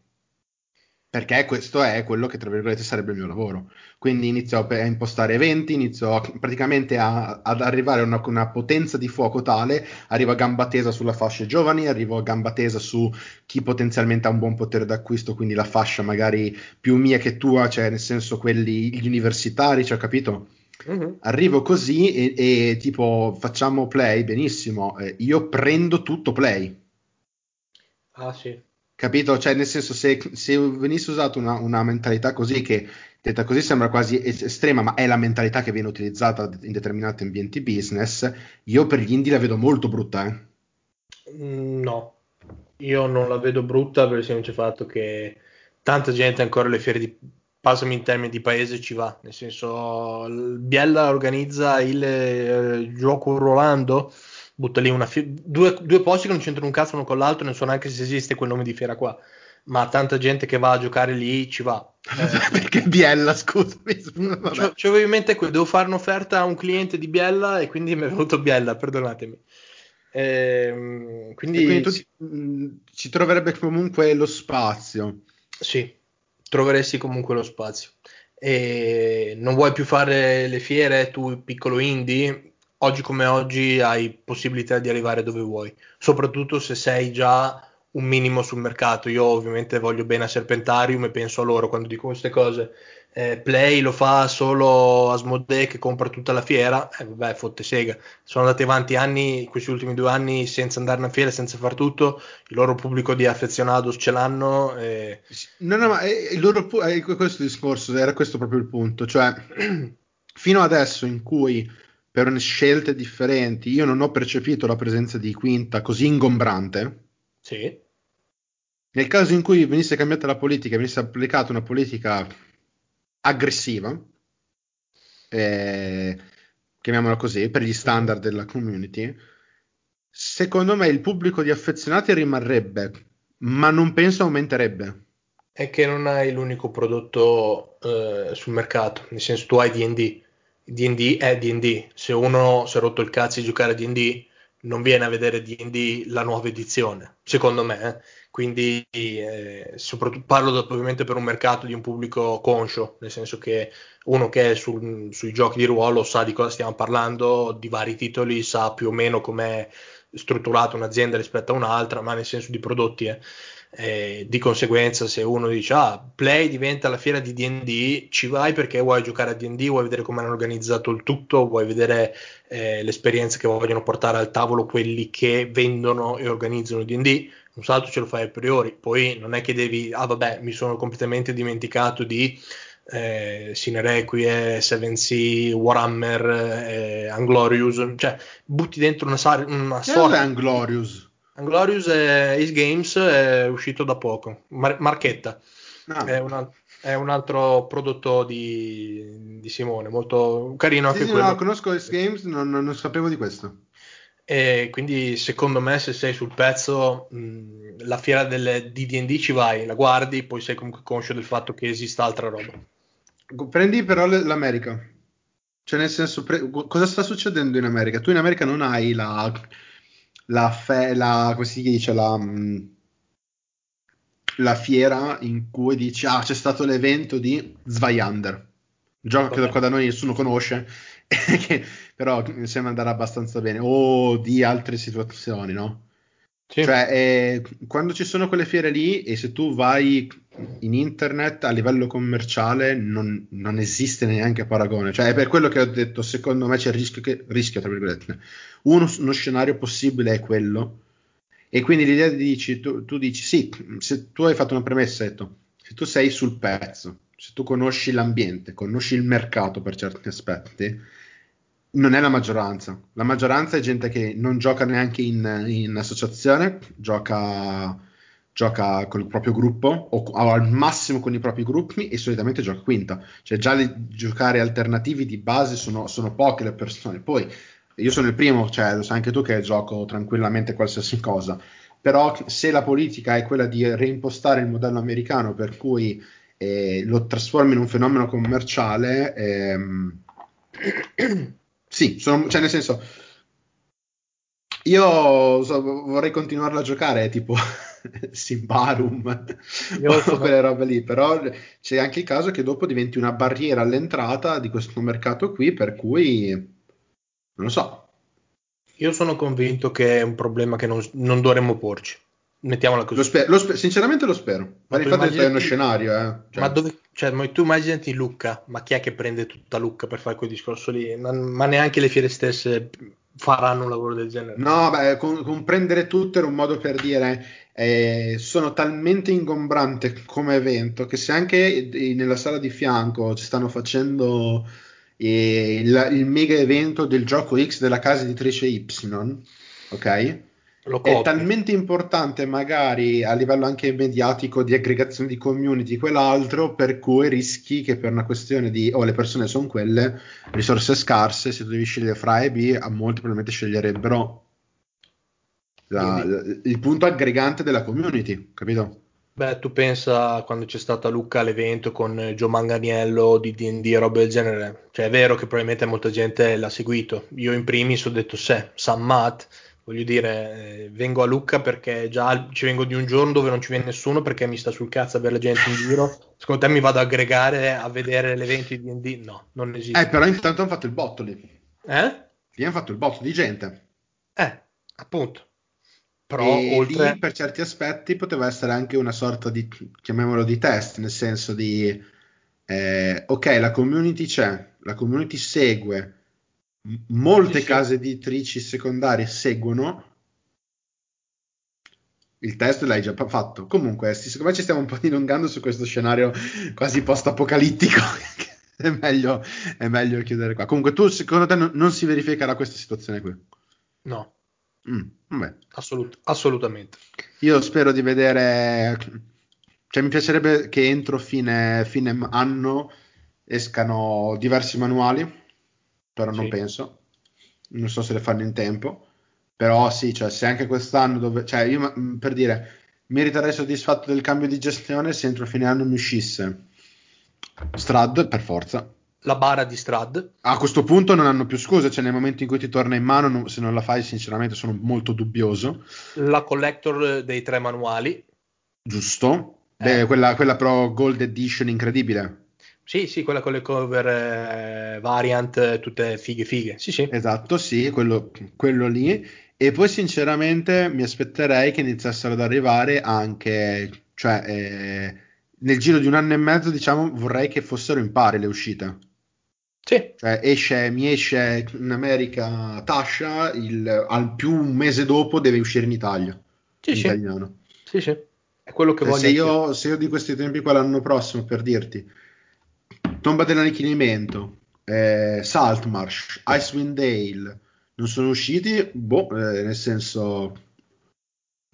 perché questo è quello che tra virgolette sarebbe il mio lavoro. Quindi inizio a impostare eventi, inizio praticamente ad arrivare a una potenza di fuoco tale, arrivo a gamba tesa sulla fascia giovani, arrivo a gamba tesa su chi potenzialmente ha un buon potere d'acquisto, quindi la fascia magari più mia che tua, cioè nel senso quelli gli universitari, cioè capito? Uh-huh. Arrivo così e tipo facciamo play, benissimo, io prendo tutto play. Ah sì. Capito? Cioè nel senso se venisse usata una mentalità così, che detta così sembra quasi estrema, ma è la mentalità che viene utilizzata in determinati ambienti business, io per gli indie la vedo molto brutta. No, io non la vedo brutta per il semplice fatto che tanta gente ancora alle fiere di, passami in termini di paese, ci va, nel senso Biella organizza il gioco Rolando, butta lì due posti che non c'entrano un cazzo uno con l'altro, non so neanche se esiste quel nome di fiera qua, ma tanta gente che va a giocare lì ci va. Perché Biella, scusami, vabbè. C'avevo in mente devo fare un'offerta a un cliente di Biella e quindi mi è venuto Biella, perdonatemi. Quindi tu ci troverebbe comunque lo spazio. Sì, troveresti comunque lo spazio. E non vuoi più fare le fiere tu piccolo indie, oggi come oggi hai possibilità di arrivare dove vuoi, soprattutto se sei già un minimo sul mercato. Io ovviamente voglio bene a Serpentarium e penso a loro quando dico queste cose. Play lo fa solo Asmodee che compra tutta la fiera, vabbè, fotte sega, sono andati avanti questi ultimi 2 anni senza andare a fiera, senza far tutto, il loro pubblico di affezionados ce l'hanno No, ma il loro questo discorso era questo proprio il punto, cioè fino adesso in cui per scelte differenti io non ho percepito la presenza di Quinta così ingombrante, sì, nel caso in cui venisse cambiata la politica, venisse applicata una politica aggressiva, chiamiamola così, per gli standard della community, secondo me il pubblico di affezionati rimarrebbe, ma non penso aumenterebbe. È che non hai l'unico prodotto sul mercato, nel senso tu hai D&D è D&D, se uno si è rotto il cazzo di giocare a D&D non viene a vedere D&D la nuova edizione, secondo me, Quindi soprattutto parlo ovviamente per un mercato di un pubblico conscio, nel senso che uno che è sui giochi di ruolo sa di cosa stiamo parlando, di vari titoli, sa più o meno com'è strutturata un'azienda rispetto a un'altra, ma nel senso di prodotti. Di conseguenza se uno dice Play diventa la fiera di D&D, ci vai perché vuoi giocare a D&D, vuoi vedere come hanno organizzato il tutto, vuoi vedere l'esperienza che vogliono portare al tavolo quelli che vendono e organizzano D&D, un salto ce lo fai a priori. Poi non è che devi mi sono completamente dimenticato di Sine Requie, 7th Sea, Warhammer, Anglorious, cioè butti dentro una sorta. Anglorious e Ace Games è uscito da poco, marchetta, è un altro prodotto di Simone, molto carino anche quello. No, conosco Ace Games, non sapevo di questo. E quindi secondo me se sei sul pezzo la fiera di D&D ci vai, la guardi, poi sei comunque conscio del fatto che esista altra roba. Prendi però l'America, cioè nel senso cosa sta succedendo in America? Tu in America non hai come si dice, la fiera in cui dici c'è stato l'evento di Zweiander, un gioco che qua da noi nessuno conosce che però sembra andare abbastanza bene, o di altre situazioni, no? Sì. Cioè quando ci sono quelle fiere lì e se tu vai in internet a livello commerciale non esiste neanche paragone, cioè è per quello che ho detto, secondo me c'è il rischio tra virgolette, uno scenario possibile è quello, e quindi l'idea di tu dici sì, se tu hai fatto una premessa, hai detto se tu sei sul pezzo, se tu conosci l'ambiente, conosci il mercato per certi aspetti, non è la maggioranza. La maggioranza è gente che non gioca neanche in associazione, gioca col proprio gruppo o al massimo con i propri gruppi, e solitamente gioca quinta. Cioè già le giocare alternativi di base sono poche le persone. Poi io sono il primo, cioè lo sai anche tu che gioco tranquillamente qualsiasi cosa, però se la politica è quella di reimpostare il modello americano per cui lo trasformi in un fenomeno commerciale, sì, cioè nel senso io vorrei continuarla a giocare tipo Simbarum o quelle robe lì, però c'è anche il caso che dopo diventi una barriera all'entrata di questo mercato qui, per cui non lo so. Io sono convinto che è un problema che non dovremmo porci. Mettiamola così. Sinceramente lo spero. Ma infatti è uno scenario. Cioè. Ma tu immaginati Lucca, ma chi è che prende tutta Lucca per fare quel discorso lì? Ma neanche le fiere stesse faranno un lavoro del genere. No, beh, con prendere tutto era un modo per dire, sono talmente ingombrante come evento che se anche nella sala di fianco ci stanno facendo il mega evento del gioco X della casa editrice Y, ok? È talmente importante magari a livello anche mediatico di aggregazione di community quell'altro, per cui rischi che per una questione di le persone sono quelle, risorse scarse, se tu devi scegliere fra A e B, a molti probabilmente sceglierebbero il punto aggregante della community, capito? Beh, tu pensa quando c'è stata Lucca all'evento con Joe Manganiello di D&D, roba del genere. Cioè è vero che probabilmente molta gente l'ha seguito, io in primis ho detto San Matt, voglio dire, vengo a Lucca perché già ci vengo di un giorno dove non ci viene nessuno perché mi sta sul cazzo avere la gente in giro. Secondo te mi vado ad aggregare a vedere l'evento di D&D? No, non esiste. Però intanto hanno fatto il botto lì. Lì hanno fatto il botto di gente. Appunto. Però e oltre... lì per certi aspetti poteva essere anche una sorta di, chiamiamolo, di test, nel senso di ok, la community c'è, la community segue, molte case editrici secondarie seguono, il test l'hai già fatto. Comunque siccome ci stiamo un po' dilungando su questo scenario quasi post-apocalittico è meglio chiudere qua. Comunque tu secondo te non si verificherà questa situazione qui? No. Assolutamente. Io spero di vedere, cioè mi piacerebbe che entro fine anno escano diversi manuali, però non penso, non so se le fanno in tempo, però sì, cioè se anche quest'anno io per dire meriterei soddisfatto del cambio di gestione se entro fine anno mi uscisse Strad per forza, la bara di Strad. A questo punto non hanno più scuse, cioè nel momento in cui ti torna in mano se non la fai, sinceramente sono molto dubbioso. La collector dei 3 manuali, giusto? Beh, quella però gold edition incredibile. Sì, quella con le cover variant, tutte fighe. Sì. Esatto, sì, quello lì. E poi sinceramente mi aspetterei che iniziassero ad arrivare anche, cioè nel giro di un anno e mezzo, diciamo, vorrei che fossero in pari le uscite. Sì. Cioè mi esce in America Tasha, al più un mese dopo deve uscire in Italia. Sì. Italiano. Sì. È quello che voglio. Se io di questi tempi qua l'anno prossimo, per dirti, Tomba dell'annichilimento, Saltmarsh, Icewind Dale non sono usciti, nel senso,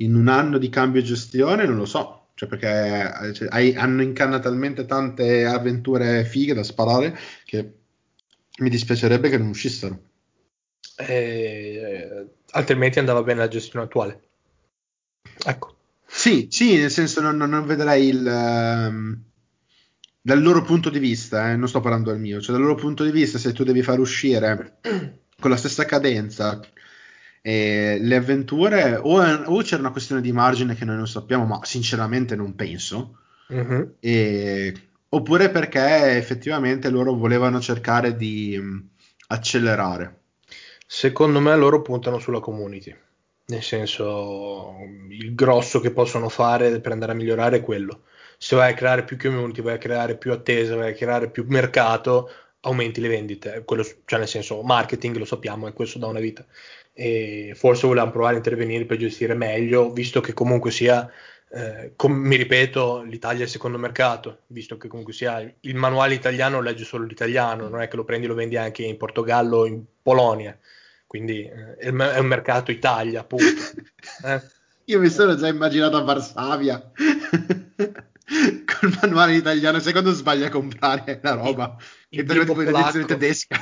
in un anno di cambio di gestione non lo so, cioè perché hanno incannato talmente tante avventure fighe da sparare che mi dispiacerebbe che non uscissero, altrimenti andava bene la gestione attuale, ecco. Sì, nel senso non vedrei il... dal loro punto di vista, non sto parlando del mio, cioè dal loro punto di vista, se tu devi far uscire con la stessa cadenza le avventure, o c'era una questione di margine che noi non sappiamo, ma sinceramente non penso, oppure perché effettivamente loro volevano cercare di accelerare. Secondo me loro puntano sulla community, nel senso il grosso che possono fare per andare a migliorare è quello. Se vai a creare più community, vai a creare più attesa, vai a creare più mercato, aumenti le vendite. Quello, cioè nel senso, marketing lo sappiamo, è questo da una vita. E forse volevamo provare a intervenire per gestire meglio, visto che comunque sia Mi ripeto, l'Italia è il secondo mercato, visto che comunque sia il manuale italiano legge solo l'italiano, non è che lo prendi e lo vendi anche in Portogallo o in Polonia, quindi è un mercato Italia, appunto. Io mi sono già immaginato a Varsavia col manuale italiano, secondo sbaglia a comprare la roba che permette la edizione tedesca.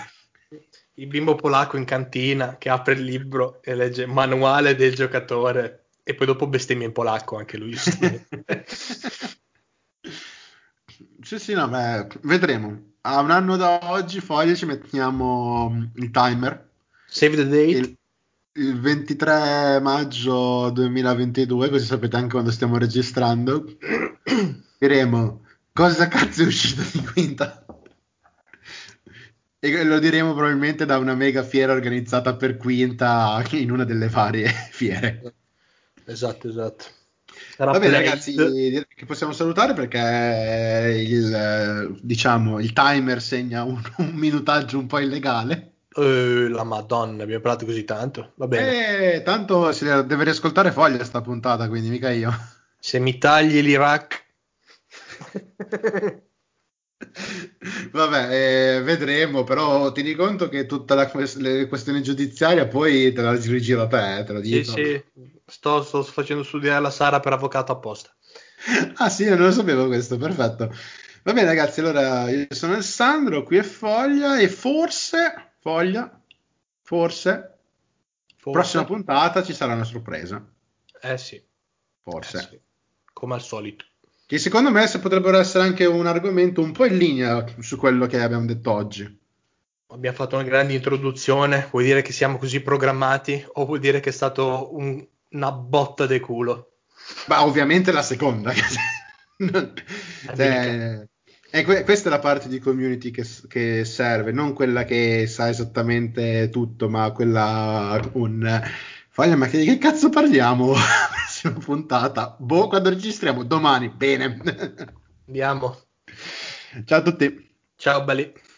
Il bimbo polacco in cantina che apre il libro e legge manuale del giocatore e poi dopo bestemmia in polacco anche lui. Sì, sì, no, beh, vedremo. A un anno da oggi, Foglia, ci mettiamo il timer. Save the date. Il 23 maggio 2022, così sapete anche quando stiamo registrando. Diremo cosa cazzo è uscito di quinta. E lo diremo probabilmente da una mega fiera organizzata per quinta in una delle varie fiere. Esatto. Va bene ragazzi, direi che possiamo salutare perché il timer segna un minutaggio un po' illegale. La Madonna, abbiamo parlato così tanto. Va bene. Tanto si deve riascoltare Foglia sta puntata, quindi mica io. Se mi tagli l'Iraq. Vabbè, vedremo, però tieni conto che tutta la questione giudiziaria poi te la rigiro a te, te lo dico. Sì. Sto facendo studiare la Sara per avvocato apposta. Ah sì, non lo sapevo questo, perfetto. Va bene ragazzi, allora io sono Alessandro, qui è Foglia e forse prossima puntata ci sarà una sorpresa. Sì. Come al solito. Che secondo me potrebbero essere anche un argomento un po' in linea su quello che abbiamo detto oggi. Abbiamo fatto una grande introduzione, vuol dire che siamo così programmati o vuol dire che è stato una botta de culo? Ma ovviamente la seconda. Questa è la parte di community che serve, non quella che sa esattamente tutto, ma quella Foglia, ma che cazzo parliamo? Prossima puntata. Boh, quando registriamo? Domani. Bene. Andiamo. Ciao a tutti. Ciao belli.